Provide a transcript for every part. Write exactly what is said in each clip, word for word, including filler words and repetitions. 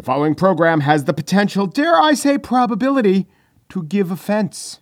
The following program has the potential, dare I say probability, to give offense.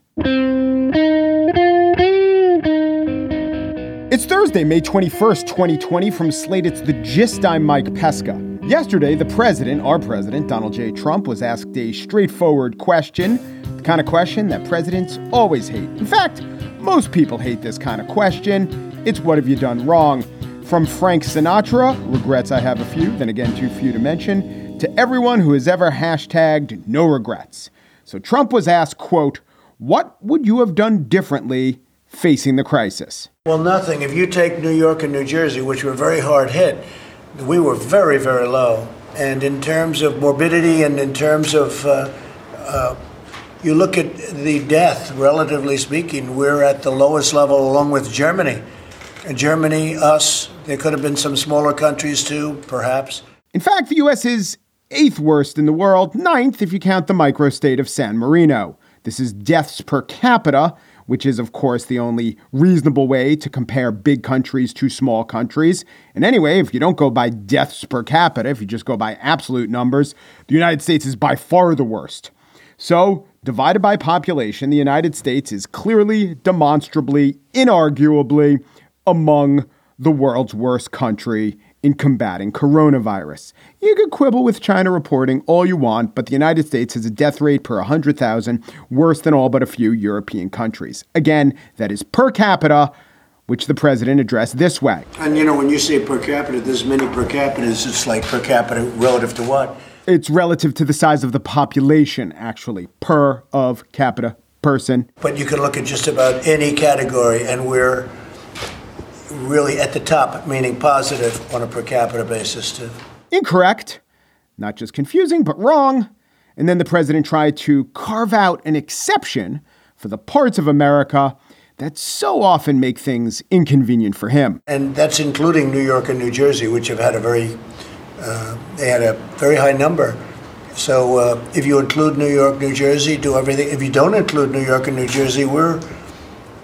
It's Thursday, May twenty-first, twenty twenty. From Slate, it's The Gist. I'm Mike Pesca. Yesterday, the president, our president, Donald J. Trump, was asked a straightforward question, the kind of question that presidents always hate. In fact, most people hate this kind of question. It's what have you done wrong? From Frank Sinatra, regrets I have a few, then again too few to mention, to everyone who has ever hashtagged no regrets. So Trump was asked, quote, what would you have done differently facing the crisis? Well, nothing. If you take New York and New Jersey, which were very hard hit, we were very, very low. And in terms of morbidity and in terms of... Uh, uh, You look at the death, relatively speaking, we're at the lowest level along with Germany. And Germany, us, there could have been some smaller countries too, perhaps. In fact, the U S is eighth worst in the world, ninth if you count the microstate of San Marino. This is deaths per capita, which is, of course, the only reasonable way to compare big countries to small countries. And anyway, if you don't go by deaths per capita, if you just go by absolute numbers, the United States is by far the worst. So, divided by population, the United States is clearly, demonstrably, inarguably among the world's worst country in combating coronavirus. You could quibble with China reporting all you want, but the United States has a death rate per one hundred thousand worse than all but a few European countries. Again, that is per capita, which the president addressed this way. And, you know, when you say per capita, there's many per capitas. It's like per capita relative to what? It's relative to the size of the population, actually, per of capita person. But you can look at just about any category, and we're really at the top, meaning positive on a per capita basis, too. Incorrect. Not just confusing, but wrong. And then the president tried to carve out an exception for the parts of America that so often make things inconvenient for him. And that's including New York and New Jersey, which have had a very... Uh, they had a very high number. So uh, if you include New York, New Jersey, do everything. If you don't include New York and New Jersey, we're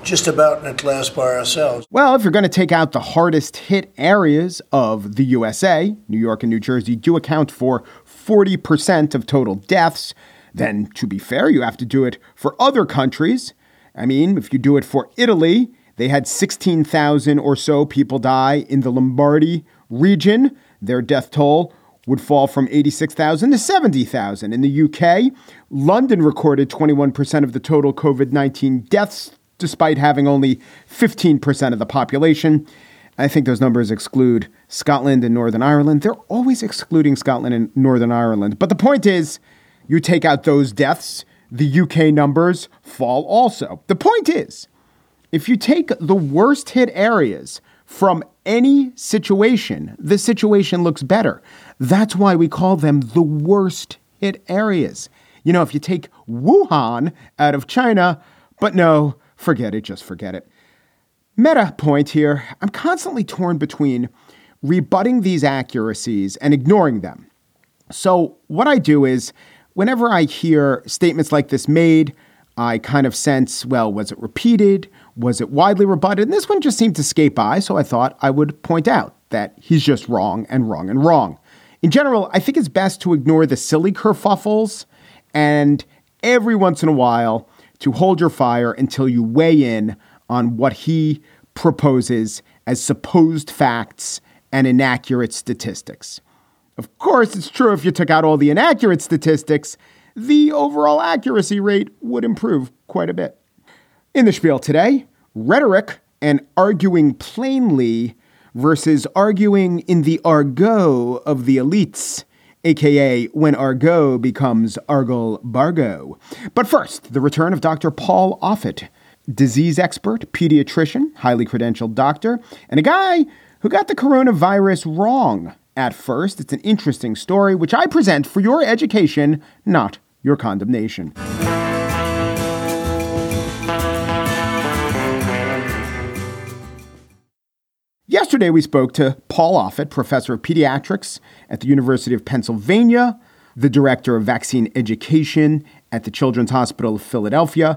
just about in a class by ourselves. Well, if you're going to take out the hardest hit areas of the U S A, New York and New Jersey do account for forty percent of total deaths. Then, to be fair, you have to do it for other countries. I mean, if you do it for Italy, they had sixteen thousand or so people die in the Lombardy region. Their death toll would fall from eighty-six thousand to seventy thousand. In the U K, London recorded twenty-one percent of the total COVID nineteen deaths, despite having only fifteen percent of the population. I think those numbers exclude Scotland and Northern Ireland. They're always excluding Scotland and Northern Ireland. But the point is, you take out those deaths, the U K numbers fall also. The point is, if you take the worst hit areas from any situation, the situation looks better. That's why we call them the worst hit areas. You know, if you take Wuhan out of China, but no, forget it, just forget it. Meta point here. I'm constantly torn between rebutting these accuracies and ignoring them. So what I do is whenever I hear statements like this made, I kind of sense, well, was it repeated? Was it widely rebutted? And this one just seemed to skate by, so I thought I would point out that he's just wrong and wrong and wrong. In general, I think it's best to ignore the silly kerfuffles and every once in a while to hold your fire until you weigh in on what he proposes as supposed facts and inaccurate statistics. Of course, it's true if you took out all the inaccurate statistics, the overall accuracy rate would improve quite a bit. In the spiel today, rhetoric and arguing plainly versus arguing in the argot of the elites, a k a when argot becomes argle bargo. But first, the return of Doctor Paul Offit, disease expert, pediatrician, highly credentialed doctor, and a guy who got the coronavirus wrong at first. It's an interesting story, which I present for your education, not your condemnation. Yesterday, we spoke to Paul Offit, professor of pediatrics at the University of Pennsylvania, the director of vaccine education at the Children's Hospital of Philadelphia,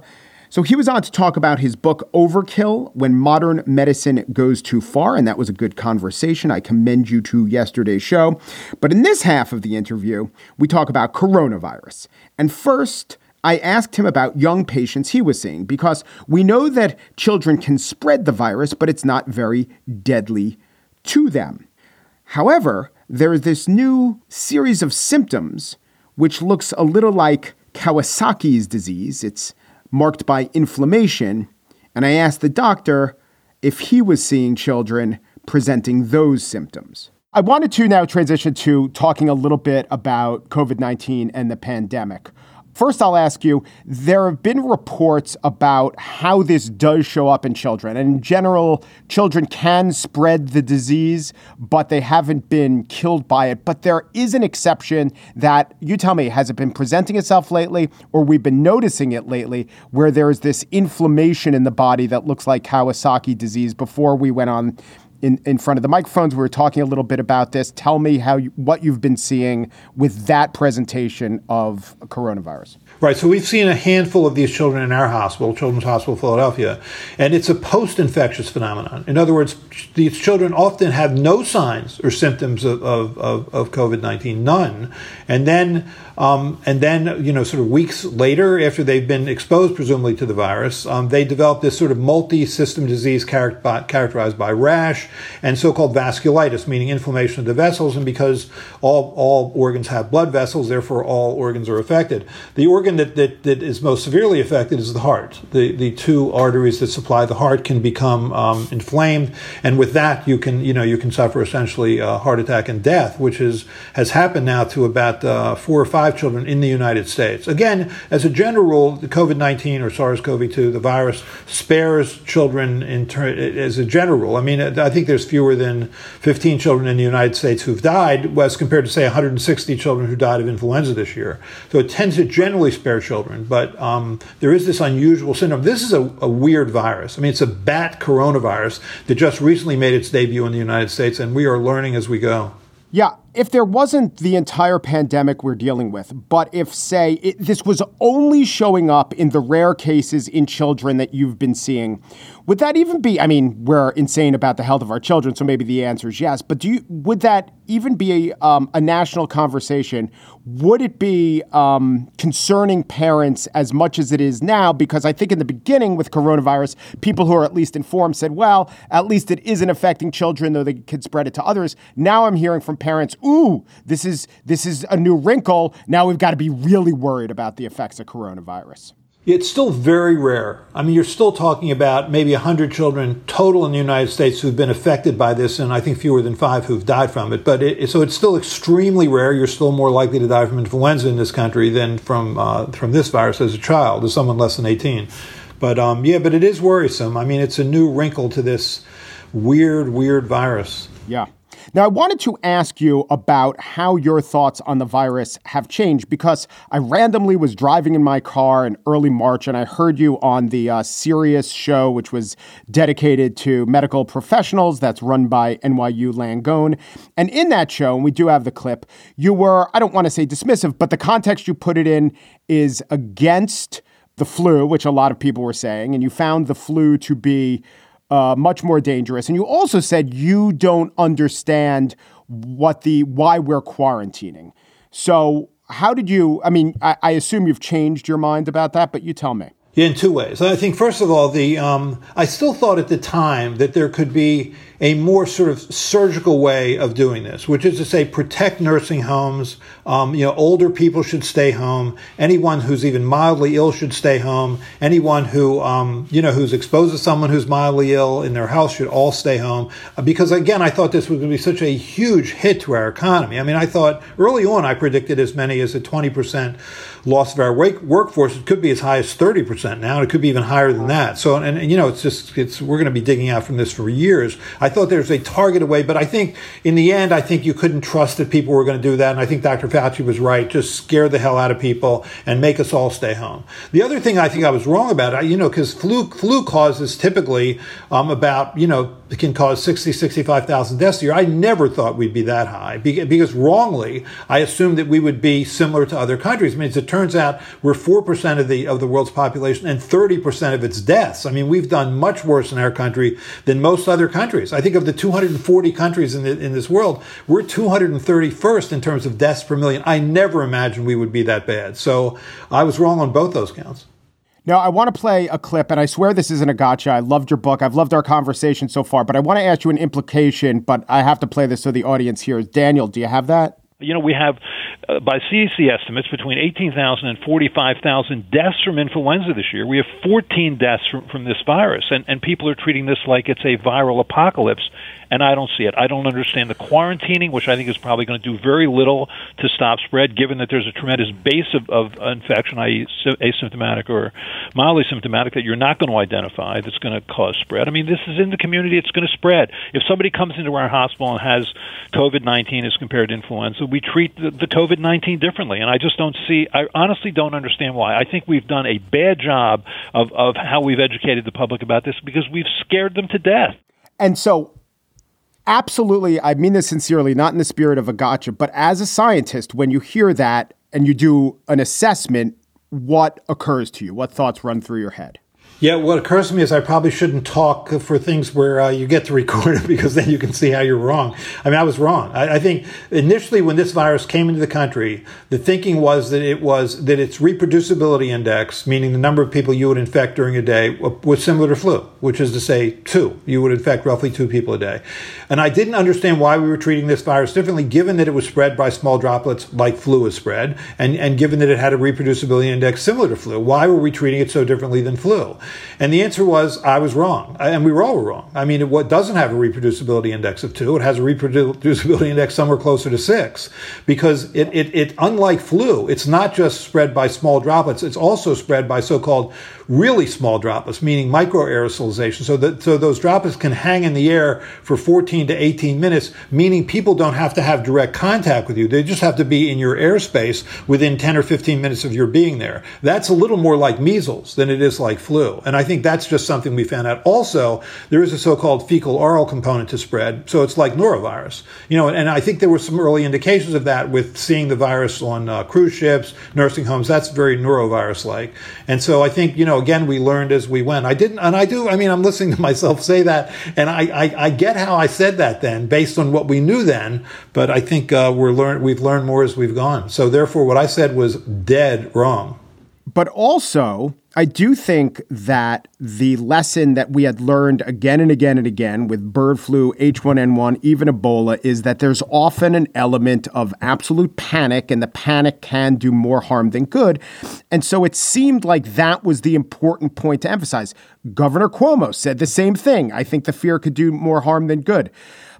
So he was on to talk about his book, Overkill, When Modern Medicine Goes Too Far. And that was a good conversation. I commend you to yesterday's show. But in this half of the interview, we talk about coronavirus. And first, I asked him about young patients he was seeing, because we know that children can spread the virus, but it's not very deadly to them. However, there is this new series of symptoms which looks a little like Kawasaki's disease. It's marked by inflammation. And I asked the doctor if he was seeing children presenting those symptoms. I wanted to now transition to talking a little bit about COVID nineteen and the pandemic. First, I'll ask you, there have been reports about how this does show up in children. And in general, children can spread the disease, but they haven't been killed by it. But there is an exception that, you tell me, has it been presenting itself lately, or we've been noticing it lately, where there is this inflammation in the body that looks like Kawasaki disease? Before we went on in, in front of the microphones, we were talking a little bit about this. Tell me how you, what you've been seeing with that presentation of coronavirus. Right. So we've seen a handful of these children in our hospital, Children's Hospital of Philadelphia, and it's a post-infectious phenomenon. In other words, these children often have no signs or symptoms of, of, of, of COVID nineteen, none. And then, um, and then, you know, sort of weeks later, after they've been exposed, presumably, to the virus, um, they develop this sort of multi-system disease char- by, characterized by rash and so-called vasculitis, meaning inflammation of the vessels. And because all all organs have blood vessels, therefore all organs are affected. The organ that, that, that is most severely affected is the heart. The the two arteries that supply the heart can become um, inflamed, and with that you can you know you can suffer essentially a heart attack and death, which is has happened now to about uh, four or five children in the United States. Again, as a general rule, the COVID nineteen or SARS-CoV two, the virus, spares children in ter- as a general rule. I mean, I think I think there's fewer than fifteen children in the United States who've died, as compared to, say, one hundred sixty children who died of influenza this year. So it tends to generally spare children, but um, there is this unusual syndrome. This is a, a weird virus. I mean, it's a bat coronavirus that just recently made its debut in the United States, and we are learning as we go. Yeah. If there wasn't the entire pandemic we're dealing with, but if, say, it, this was only showing up in the rare cases in children that you've been seeing, would that even be, I mean, we're insane about the health of our children, so maybe the answer is yes, but do you, would that even be a, um, a national conversation? Would it be um, concerning parents as much as it is now? Because I think in the beginning with coronavirus, people who are at least informed said, well, at least it isn't affecting children, though they could spread it to others. Now I'm hearing from parents, ooh, this is this is a new wrinkle. Now we've got to be really worried about the effects of coronavirus. It's still very rare. I mean, you're still talking about maybe one hundred children total in the United States who've been affected by this, and I think fewer than five who've died from it. But it, so it's still extremely rare. You're still more likely to die from influenza in this country than from uh, from this virus as a child, as someone less than eighteen. But um, yeah, but it is worrisome. I mean, it's a new wrinkle to this weird, weird virus. Yeah. Now, I wanted to ask you about how your thoughts on the virus have changed, because I randomly was driving in my car in early March and I heard you on the uh, Sirius show, which was dedicated to medical professionals. That's run by N Y U Langone. And in that show, and we do have the clip, you were, I don't want to say dismissive, but the context you put it in is against the flu, which a lot of people were saying, and you found the flu to be Uh, much more dangerous. And you also said you don't understand what the why we're quarantining. So how did you I mean, I, I assume you've changed your mind about that, but you tell me. In two ways. I think, first of all, the um, I still thought at the time that there could be a more sort of surgical way of doing this, which is to say protect nursing homes. Um, you know, older people should stay home. Anyone who's even mildly ill should stay home. Anyone who, um, you know, who's exposed to someone who's mildly ill in their house should all stay home. Because, again, I thought this was going to be such a huge hit to our economy. I mean, I thought early on I predicted as many as a twenty percent loss of our wake- workforce. It could be as high as thirty percent now. And it could be even higher than that. So, and, and you know, it's just, it's we're going to be digging out from this for years. I I thought there was a targeted way, but I think in the end, I think you couldn't trust that people were going to do that. And I think Doctor Fauci was right. Just scare the hell out of people and make us all stay home. The other thing I think I was wrong about, you know, because flu flu causes typically um, about, you know, it can cause sixty, sixty-five thousand deaths a year. I never thought we'd be that high because wrongly, I assumed that we would be similar to other countries. I mean, as it turns out, we're four percent of the, of the world's population and thirty percent of its deaths. I mean, we've done much worse in our country than most other countries. I think of the two hundred forty countries in, the, in this world, we're two hundred thirty-first in terms of deaths per million. I never imagined we would be that bad. So I was wrong on both those counts. Now, I want to play a clip, and I swear this isn't a gotcha. I loved your book. I've loved our conversation so far, but I want to ask you an implication, but I have to play this so the audience hears. Daniel, do you have that? You know, we have, uh, by C D C estimates, between eighteen thousand and forty-five thousand deaths from influenza this year. We have fourteen deaths from, from this virus, and, and people are treating this like it's a viral apocalypse, and I don't see it. I don't understand the quarantining, which I think is probably going to do very little to stop spread, given that there's a tremendous base of, of infection, that is asymptomatic or mildly symptomatic, that you're not going to identify that's going to cause spread. I mean, this is in the community. It's going to spread. If somebody comes into our hospital and has COVID nineteen as compared to influenza, we treat the, the COVID nineteen differently, and I just don't see, I honestly don't understand why. I think we've done a bad job of, of how we've educated the public about this because we've scared them to death. And so, absolutely, I mean this sincerely, not in the spirit of a gotcha, but as a scientist, when you hear that and you do an assessment, what occurs to you? What thoughts run through your head? Yeah, what occurs to me is I probably shouldn't talk for things where uh, you get to record it because then you can see how you're wrong. I mean, I was wrong. I, I think initially when this virus came into the country, the thinking was that it was that its reproducibility index, meaning the number of people you would infect during a day, was similar to flu, which is to say two. You would infect roughly two people a day. And I didn't understand why we were treating this virus differently, given that it was spread by small droplets like flu is spread, and, and given that it had a reproducibility index similar to flu. Why were we treating it so differently than flu? And the answer was, I was wrong. And we were all wrong. I mean, it doesn't have a reproducibility index of two. It has a reproducibility index somewhere closer to six. Because it, it, it unlike flu, it's not just spread by small droplets. It's also spread by so-called really small droplets, meaning microaerosolization. So that, so those droplets can hang in the air for fourteen to eighteen minutes, meaning people don't have to have direct contact with you. They just have to be in your airspace within ten or fifteen minutes of your being there. That's a little more like measles than it is like flu. And I think that's just something we found out. Also, there is a so-called fecal-oral component to spread. So it's like norovirus. You know, and, and I think there were some early indications of that with seeing the virus on uh, cruise ships, nursing homes. That's very norovirus-like. And so I think, you know, again, we learned as we went. I didn't, and I do, I mean, I'm listening to myself say that, and I, I, I get how I said that then, based on what we knew then, but I think uh, we're learn, we've learned more as we've gone. So therefore, what I said was dead wrong. But also, I do think that the lesson that we had learned again and again and again with bird flu, H one N one, even Ebola, is that there's often an element of absolute panic, and the panic can do more harm than good. And so it seemed like that was the important point to emphasize. Governor Cuomo said the same thing. I think the fear could do more harm than good.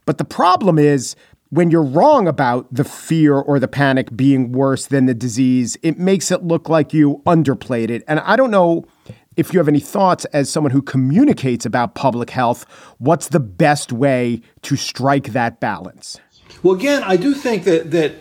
But the problem is, when you're wrong about the fear or the panic being worse than the disease, it makes it look like you underplayed it. And I don't know if you have any thoughts as someone who communicates about public health, what's the best way to strike that balance? Well, again, I do think that that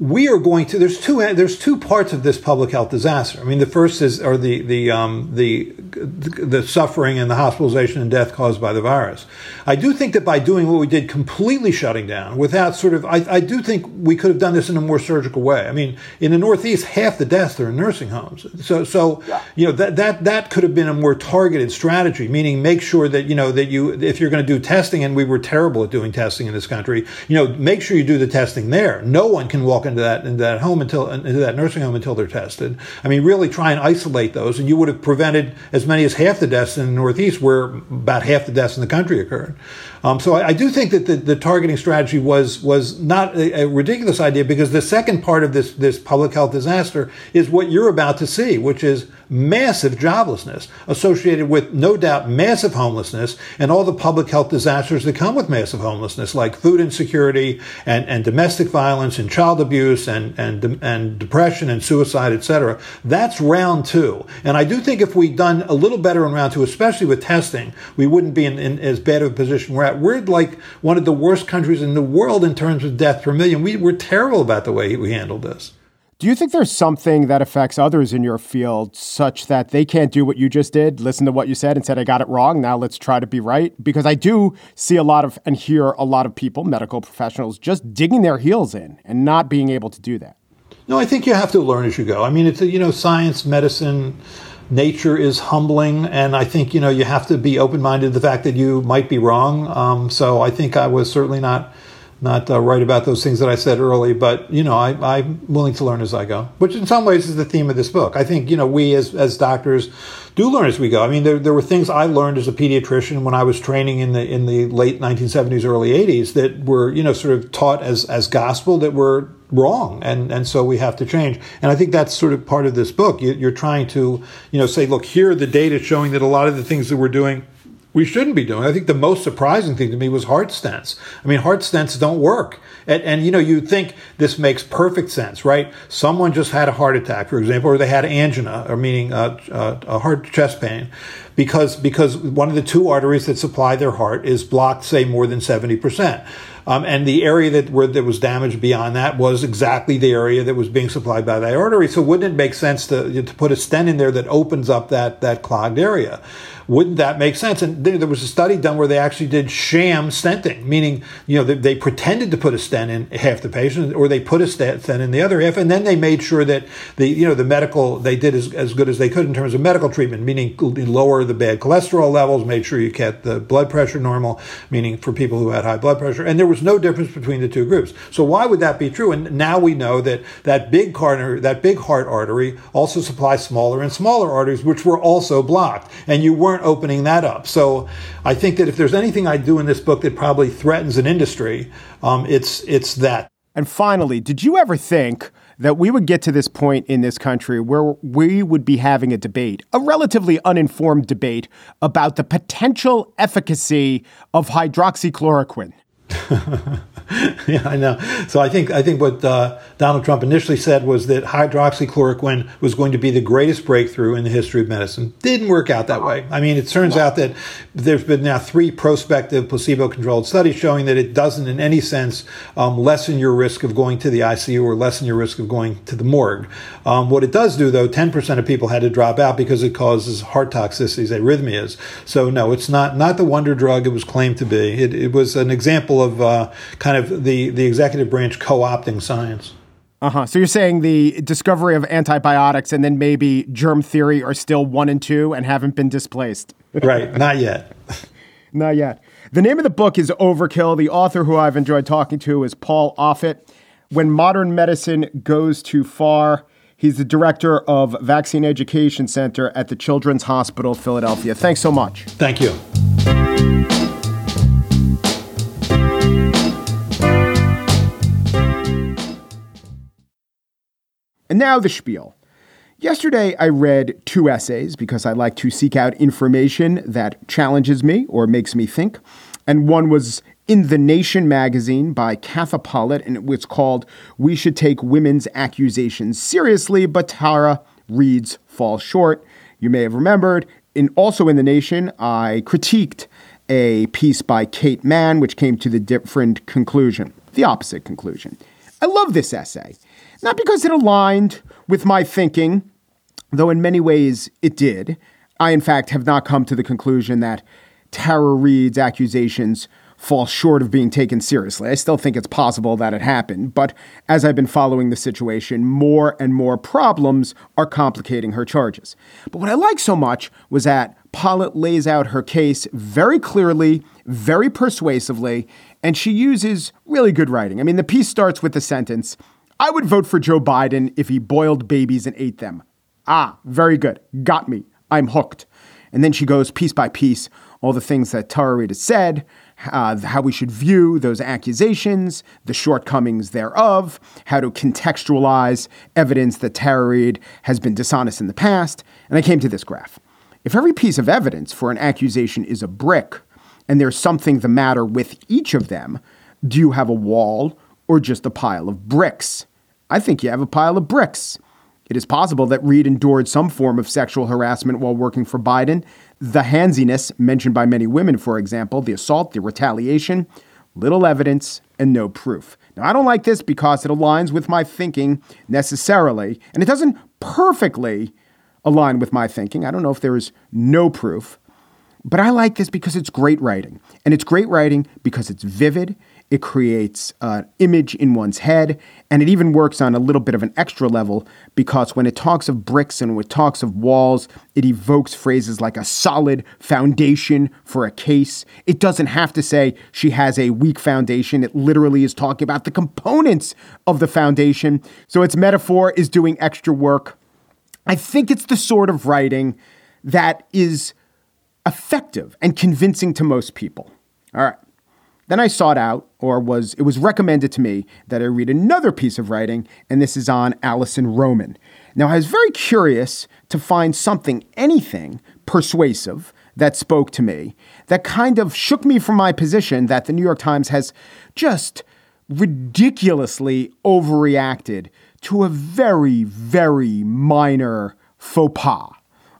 we are going to, there's two, there's two parts of this public health disaster. I mean, the first is, are the, the, um, the, the suffering and the hospitalization and death caused by the virus. I do think that by doing what we did, completely shutting down without sort of, I, I do think we could have done this in a more surgical way. I mean, in the Northeast, half the deaths are in nursing homes. So, so, yeah. you know, that, that, that could have been a more targeted strategy, meaning make sure that, you know, that you, if you're going to do testing, and we were terrible at doing testing in this country, you know, make sure you do the testing there. No one can walk into that into that home until into that nursing home until they're tested. I mean, really try and isolate those, and you would have prevented as many as half the deaths in the Northeast, where about half the deaths in the country occurred. Um, so I, I do think that the, the targeting strategy was was not a, a ridiculous idea, because the second part of this this public health disaster is what you're about to see, which is massive joblessness associated with, no doubt, massive homelessness and all the public health disasters that come with massive homelessness, like food insecurity and, and domestic violence and child abuse and, and, and depression and suicide, et cetera. That's round two. And I do think if we'd done a little better in round two, especially with testing, we wouldn't be in, in as bad of a position we're at. We're like one of the worst countries in the world in terms of death per million. We were terrible about the way we handled this. Do you think there's something that affects others in your field such that they can't do what you just did, listen to what you said and said, I got it wrong, now let's try to be right? Because I do see a lot of and hear a lot of people, medical professionals, just digging their heels in and not being able to do that. No, I think you have to learn as you go. I mean, it's, you know, science, medicine, nature is humbling. And I think, you know, you have to be open-minded to the fact that you might be wrong. Um, so I think I was certainly not... Not uh, right about those things that I said early, but, you know, I, I'm willing to learn as I go, which in some ways is the theme of this book. I think, you know, we as as doctors do learn as we go. I mean, there there were things I learned as a pediatrician when I was training in the in the late nineteen seventies, early eighties that were, you know, sort of taught as as gospel that were wrong. And and so we have to change. And I think that's sort of part of this book. You, you're trying to, you know, say, look, here are the data showing that a lot of the things that we're doing we shouldn't be doing. I think the most surprising thing to me was heart stents. I mean, heart stents don't work. And, and you know, you think this makes perfect sense, right? Someone just had a heart attack, for example, or they had angina, or meaning uh, uh, a heart chest pain, because because one of the two arteries that supply their heart is blocked, say, more than seventy percent. Um, and the area that where there was damage beyond that was exactly the area that was being supplied by that artery. So wouldn't it make sense to, to put a stent in there that opens up that, that clogged area? Wouldn't that make sense? And there was a study done where they actually did sham stenting, meaning, you know, they, they pretended to put a stent in half the patient, or they put a stent in the other half, and then they made sure that the, you know, the medical, they did as, as good as they could in terms of medical treatment, meaning lower the bad cholesterol levels, made sure you kept the blood pressure normal, meaning for people who had high blood pressure, and there was no difference between the two groups. So why would that be true? And now we know that that big coronary, that big heart artery also supplies smaller and smaller arteries, which were also blocked, and you weren't opening that up. So I think that if there's anything I do in this book that probably threatens an industry, um, it's it's that. And finally, did you ever think that we would get to this point in this country where we would be having a debate, a relatively uninformed debate about the potential efficacy of hydroxychloroquine? Yeah, I know. So I think I think what uh, Donald Trump initially said was that hydroxychloroquine was going to be the greatest breakthrough in the history of medicine. Didn't work out that way. I mean, it turns out that there's been now three prospective placebo-controlled studies showing that it doesn't in any sense um, lessen your risk of going to the I C U or lessen your risk of going to the morgue. Um, what it does do, though, ten percent of people had to drop out because it causes heart toxicities, arrhythmias. So no, it's not, not the wonder drug it was claimed to be. It, it was an example of uh, kind of the, the executive branch co-opting science. Uh-huh. So you're saying the discovery of antibiotics and then maybe germ theory are still one and two and haven't been displaced. Right. Not yet. Not yet. The name of the book is Overkill. The author who I've enjoyed talking to is Paul Offit. When Modern Medicine Goes Too Far. He's the director of Vaccine Education Center at the Children's Hospital of Philadelphia. Thanks so much. Thank you. And now the spiel. Yesterday, I read two essays because I like to seek out information that challenges me or makes me think. And one was in The Nation magazine by Katha Pollitt, and it was called We Should Take Women's Accusations Seriously, but Tara Reade's Fall Short. You may have remembered. In, also in The Nation, I critiqued a piece by Kate Mann, which came to the different conclusion, the opposite conclusion. I love this essay. Not because it aligned with my thinking, though in many ways it did. I, in fact, have not come to the conclusion that Tara Reade's accusations fall short of being taken seriously. I still think it's possible that it happened. But as I've been following the situation, more and more problems are complicating her charges. But what I liked so much was that Pollitt lays out her case very clearly, very persuasively, and she uses really good writing. I mean, the piece starts with the sentence, I would vote for Joe Biden if he boiled babies and ate them. Ah, very good. Got me. I'm hooked. And then she goes piece by piece, all the things that Tara Reade has said, uh, how we should view those accusations, the shortcomings thereof, how to contextualize evidence that Tara Reade has been dishonest in the past. And I came to this graph. If every piece of evidence for an accusation is a brick and there's something the matter with each of them, do you have a wall or just a pile of bricks? I think you have a pile of bricks. It is possible that Reade endured some form of sexual harassment while working for Biden. The handsiness mentioned by many women, for example, the assault, the retaliation, little evidence and no proof. Now, I don't like this because it aligns with my thinking necessarily, and it doesn't perfectly align with my thinking. I don't know if there is no proof, but I like this because it's great writing, and it's great writing because it's vivid. It creates an image in one's head, and it even works on a little bit of an extra level because when it talks of bricks and when it talks of walls, it evokes phrases like a solid foundation for a case. It doesn't have to say she has a weak foundation. It literally is talking about the components of the foundation. So its metaphor is doing extra work. I think it's the sort of writing that is effective and convincing to most people. All right. Then I sought out, or was it was recommended to me that I read another piece of writing, and this is on Alison Roman. Now, I was very curious to find something, anything persuasive that spoke to me, that kind of shook me from my position that the New York Times has just ridiculously overreacted to a very, very minor faux pas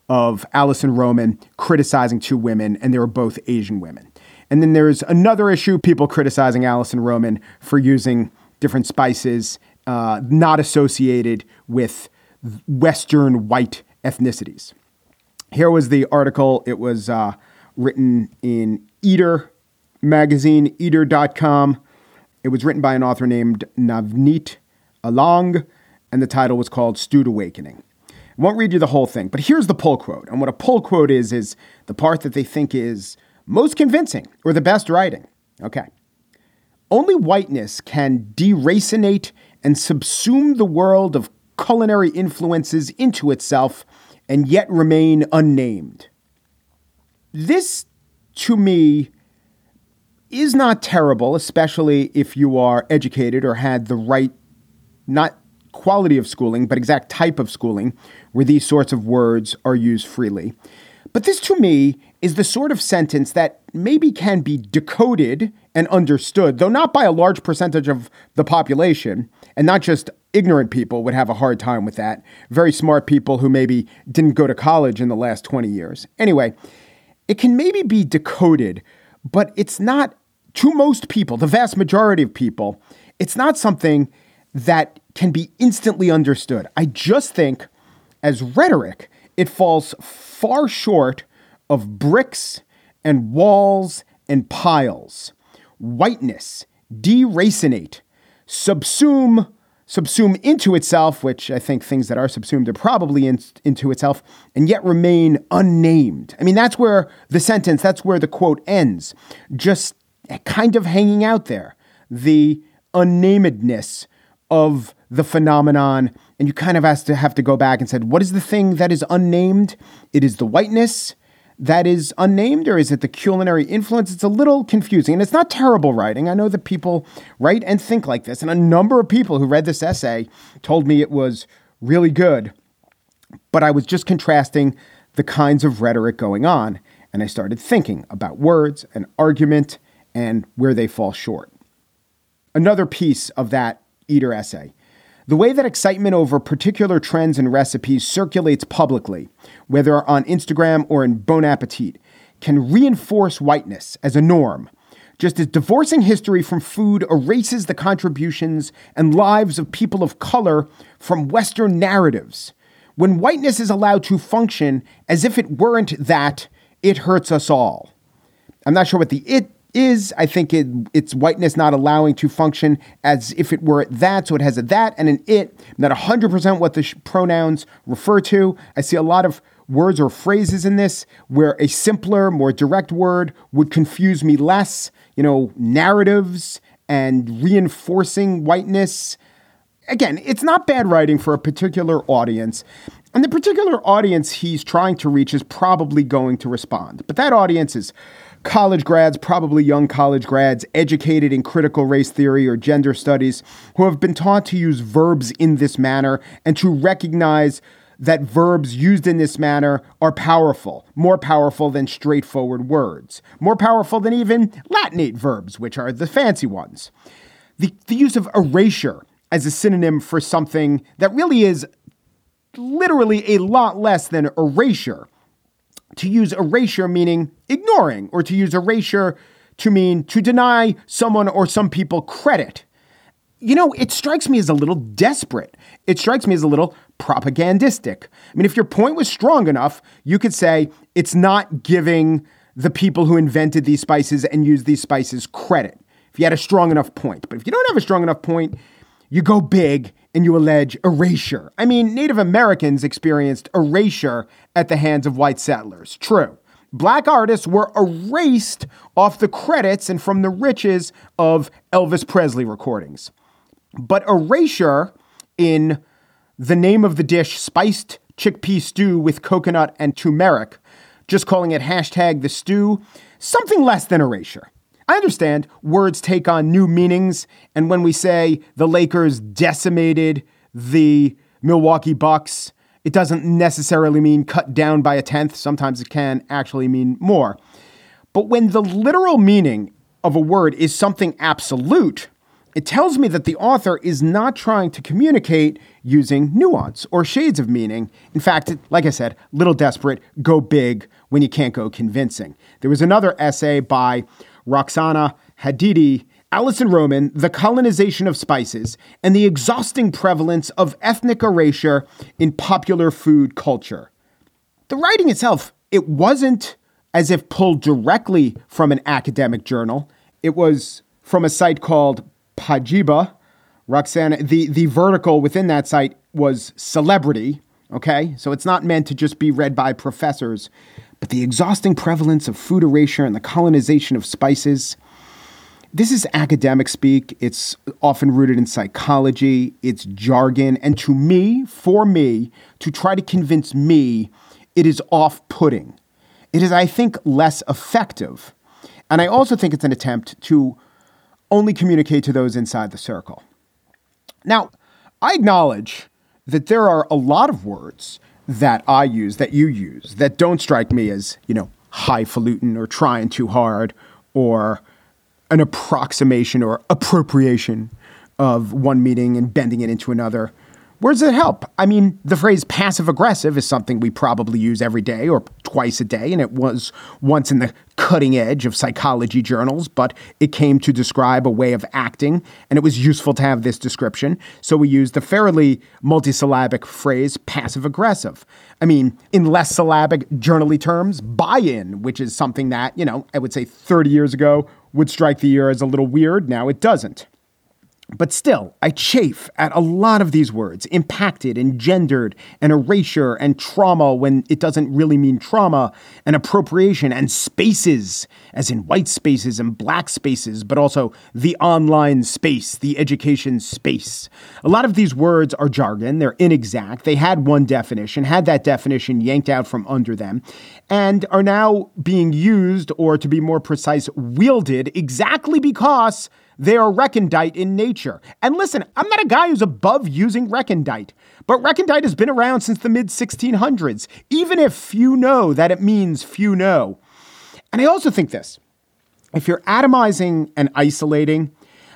of Alison Roman criticizing two women, and they were both Asian women. And then there's another issue, people criticizing Alison Roman for using different spices uh, not associated with Western white ethnicities. Here was the article. It was uh, written in Eater magazine, eater dot com. It was written by an author named Navneet Alang, and the title was called Stewed Awakening. I won't read you the whole thing, but here's the pull quote. And what a pull quote is, is the part that they think is most convincing or the best writing. Okay. Only whiteness can deracinate and subsume the world of culinary influences into itself and yet remain unnamed. This, to me, is not terrible, especially if you are educated or had the right, not quality of schooling, but exact type of schooling where these sorts of words are used freely. But this, to me, is the sort of sentence that maybe can be decoded and understood, though not by a large percentage of the population, and not just ignorant people would have a hard time with that. Very smart people who maybe didn't go to college in the last twenty years. Anyway, it can maybe be decoded, but it's not, to most people, the vast majority of people, it's not something that can be instantly understood. I just think, as rhetoric, it falls far short of bricks and walls and piles. Whiteness, deracinate, subsume, subsume into itself, which I think things that are subsumed are probably in, into itself, and yet remain unnamed. I mean, that's where the sentence, that's where the quote ends, just kind of hanging out there, the unnamedness of the phenomenon. And you kind of has to have to go back and said, what is the thing that is unnamed? It is the whiteness that is unnamed, or is it the culinary influence? It's a little confusing, and it's not terrible writing. I know that people write and think like this, and a number of people who read this essay told me it was really good, but I was just contrasting the kinds of rhetoric going on, and I started thinking about words and argument and where they fall short. Another piece of that Eater essay. The way that excitement over particular trends and recipes circulates publicly, whether on Instagram or in Bon Appetit, can reinforce whiteness as a norm, just as divorcing history from food erases the contributions and lives of people of color from Western narratives. When whiteness is allowed to function as if it weren't that, it hurts us all. I'm not sure what the it is. I think it, it's whiteness not allowing to function as if it were that. So it has a that and an it. I'm not one hundred percent what the sh- pronouns refer to. I see a lot of words or phrases in this where a simpler, more direct word would confuse me less. You know, narratives and reinforcing whiteness. Again, it's not bad writing for a particular audience. And the particular audience he's trying to reach is probably going to respond. But that audience is college grads, probably young college grads, educated in critical race theory or gender studies, who have been taught to use verbs in this manner and to recognize that verbs used in this manner are powerful, more powerful than straightforward words, more powerful than even Latinate verbs, which are the fancy ones. The, the use of erasure as a synonym for something that really is literally a lot less than erasure. To use erasure meaning ignoring, or to use erasure to mean to deny someone or some people credit. You know, it strikes me as a little desperate. It strikes me as a little propagandistic. I mean, if your point was strong enough, you could say it's not giving the people who invented these spices and used these spices credit, if you had a strong enough point. But if you don't have a strong enough point, you go big and you allege erasure. I mean, Native Americans experienced erasure at the hands of white settlers. True. Black artists were erased off the credits and from the riches of Elvis Presley recordings. But erasure in the name of the dish, spiced chickpea stew with coconut and turmeric, just calling it hashtag the stew, something less than erasure. I understand words take on new meanings. And when we say the Lakers decimated the Milwaukee Bucks, it doesn't necessarily mean cut down by a tenth. Sometimes it can actually mean more. But when the literal meaning of a word is something absolute, it tells me that the author is not trying to communicate using nuance or shades of meaning. In fact, like I said, little desperate, go big when you can't go convincing. There was another essay by Roxana Hadidi, Alison Roman, The Colonization of Spices, and the Exhausting Prevalence of Ethnic Erasure in Popular Food Culture. The writing itself, it wasn't as if pulled directly from an academic journal. It was from a site called Pajiba. Roxana, the, the vertical within that site was celebrity, okay? So it's not meant to just be read by professors. But the exhausting prevalence of food erasure and the colonization of spices, this is academic speak. It's often rooted in psychology. It's jargon. And to me, for me, to try to convince me, it is off-putting. It is, I think, less effective. And I also think it's an attempt to only communicate to those inside the circle. Now, I acknowledge that there are a lot of words that I use, that you use, that don't strike me as, you know, highfalutin or trying too hard or an approximation or appropriation of one meaning and bending it into another. Where does it help? I mean, the phrase passive aggressive is something we probably use every day or twice a day, and it was once in the cutting edge of psychology journals, but it came to describe a way of acting, and it was useful to have this description. So we used the fairly multisyllabic phrase passive aggressive. I mean, in less syllabic journally terms, buy-in, which is something that, you know, I would say thirty years ago would strike the ear as a little weird. Now it doesn't. But still, I chafe at a lot of these words, impacted and gendered and erasure and trauma when it doesn't really mean trauma, and appropriation and spaces, as in white spaces and black spaces, but also the online space, the education space. A lot of these words are jargon. They're inexact. They had one definition, had that definition yanked out from under them, and are now being used, or to be more precise, wielded exactly because they are recondite in nature. And listen, I'm not a guy who's above using recondite, but recondite has been around since the mid sixteen hundreds, even if few know that it means few know. And I also think this, if you're atomizing and isolating,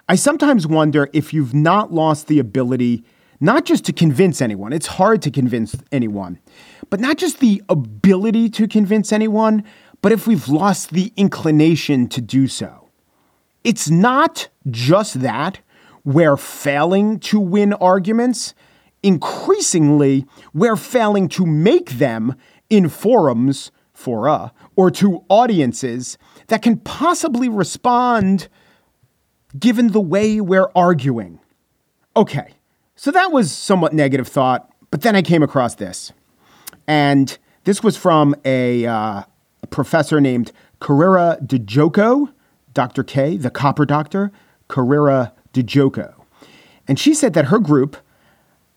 I sometimes wonder if you've not lost the ability, not just to convince anyone, it's hard to convince anyone, but not just the ability to convince anyone, but if we've lost the inclination to do so. It's not just that we're failing to win arguments. Increasingly, we're failing to make them in forums, fora, or to audiences that can possibly respond given the way we're arguing. Okay, so that was somewhat negative thought, but then I came across this. And this was from a, uh, a professor named Carrera de Joco, Doctor K, the copper doctor, Carrera de Joco. And she said that her group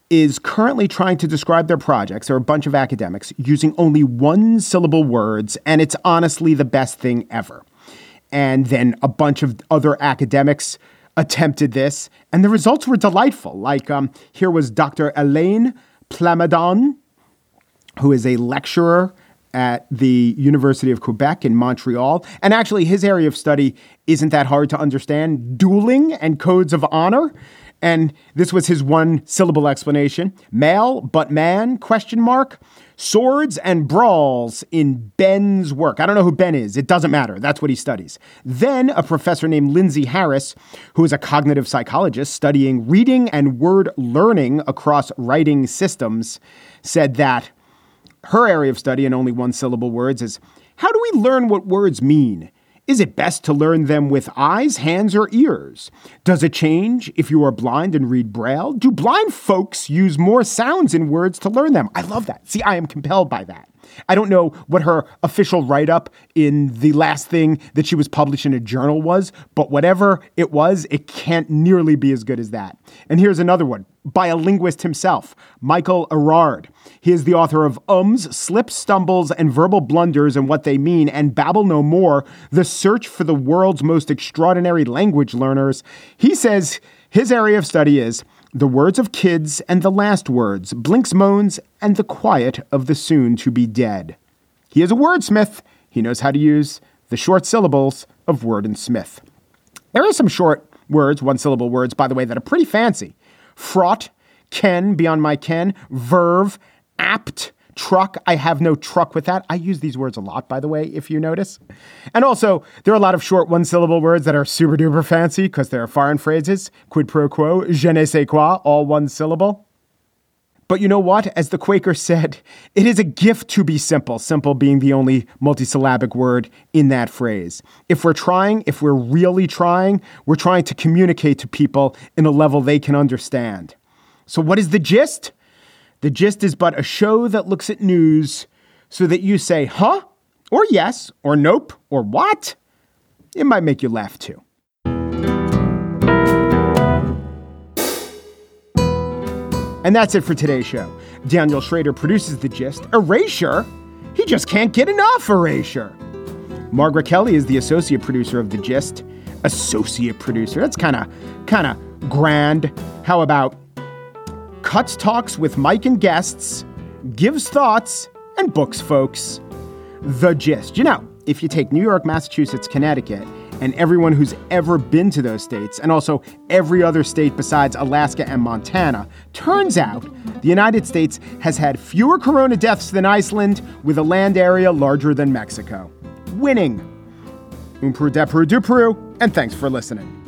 is currently trying to describe their projects, or a bunch of academics, using only one syllable words, and it's honestly the best thing ever. and then a bunch of other academics attempted this, and the results were delightful. Like, um, here was Doctor Elaine Plamadon, who is a lecturer at the University of Quebec in Montreal. And actually, his area of study isn't that hard to understand: dueling and codes of honor. And this was his one syllable explanation: male, but man, question mark, swords and brawls in Ben's work. I don't know who Ben is. It doesn't matter. That's what he studies. Then a professor named Lindsay Harris, who is a cognitive psychologist studying reading and word learning across writing systems, said that her area of study in only one syllable words is, how do we learn what words mean? Is it best to learn them with eyes, hands, or ears? Does it change if you are blind and read Braille? Do blind folks use more sounds in words to learn them? I love that. See, I am compelled by that. I don't know what her official write-up in the last thing that she was published in a journal was, but whatever it was, it can't nearly be as good as that. And here's another one by a linguist himself, Michael Erard. He is the author of Ums, Slips, Stumbles, and Verbal Blunders and What They Mean, and Babble No More, The Search for the World's Most Extraordinary Language Learners. He says his area of study is the words of kids and the last words, blinks, moans, and the quiet of the soon to be dead. He is a wordsmith. He knows how to use the short syllables of word and smith. There are some short words, one syllable words, by the way, that are pretty fancy. Fraught, ken, beyond my ken, verve, apt, truck. I have no truck with that. I use these words a lot, by the way, if you notice. And also, there are a lot of short one syllable words that are super duper fancy because they're foreign phrases. Quid pro quo, je ne sais quoi, all one syllable. But you know what? As the Quaker said, it is a gift to be simple, simple being the only multisyllabic word in that phrase. If we're trying, if we're really trying, we're trying to communicate to people in a level they can understand. So what is the gist? The Gist is but a show that looks at news so that you say, huh, or yes, or nope, or what? It might make you laugh too. And that's it for today's show. Daniel Schrader produces The Gist. Erasure? He just can't get enough erasure. Margaret Kelly is the associate producer of The Gist. Associate producer. That's kind of, kind of grand. How about cuts talks with Mike and guests, gives thoughts, and books, folks. The Gist. You know, if you take New York, Massachusetts, Connecticut, and everyone who's ever been to those states, and also every other state besides Alaska and Montana, turns out the United States has had fewer corona deaths than Iceland, with a land area larger than Mexico. Winning. Umpru, depru, dupru, and thanks for listening.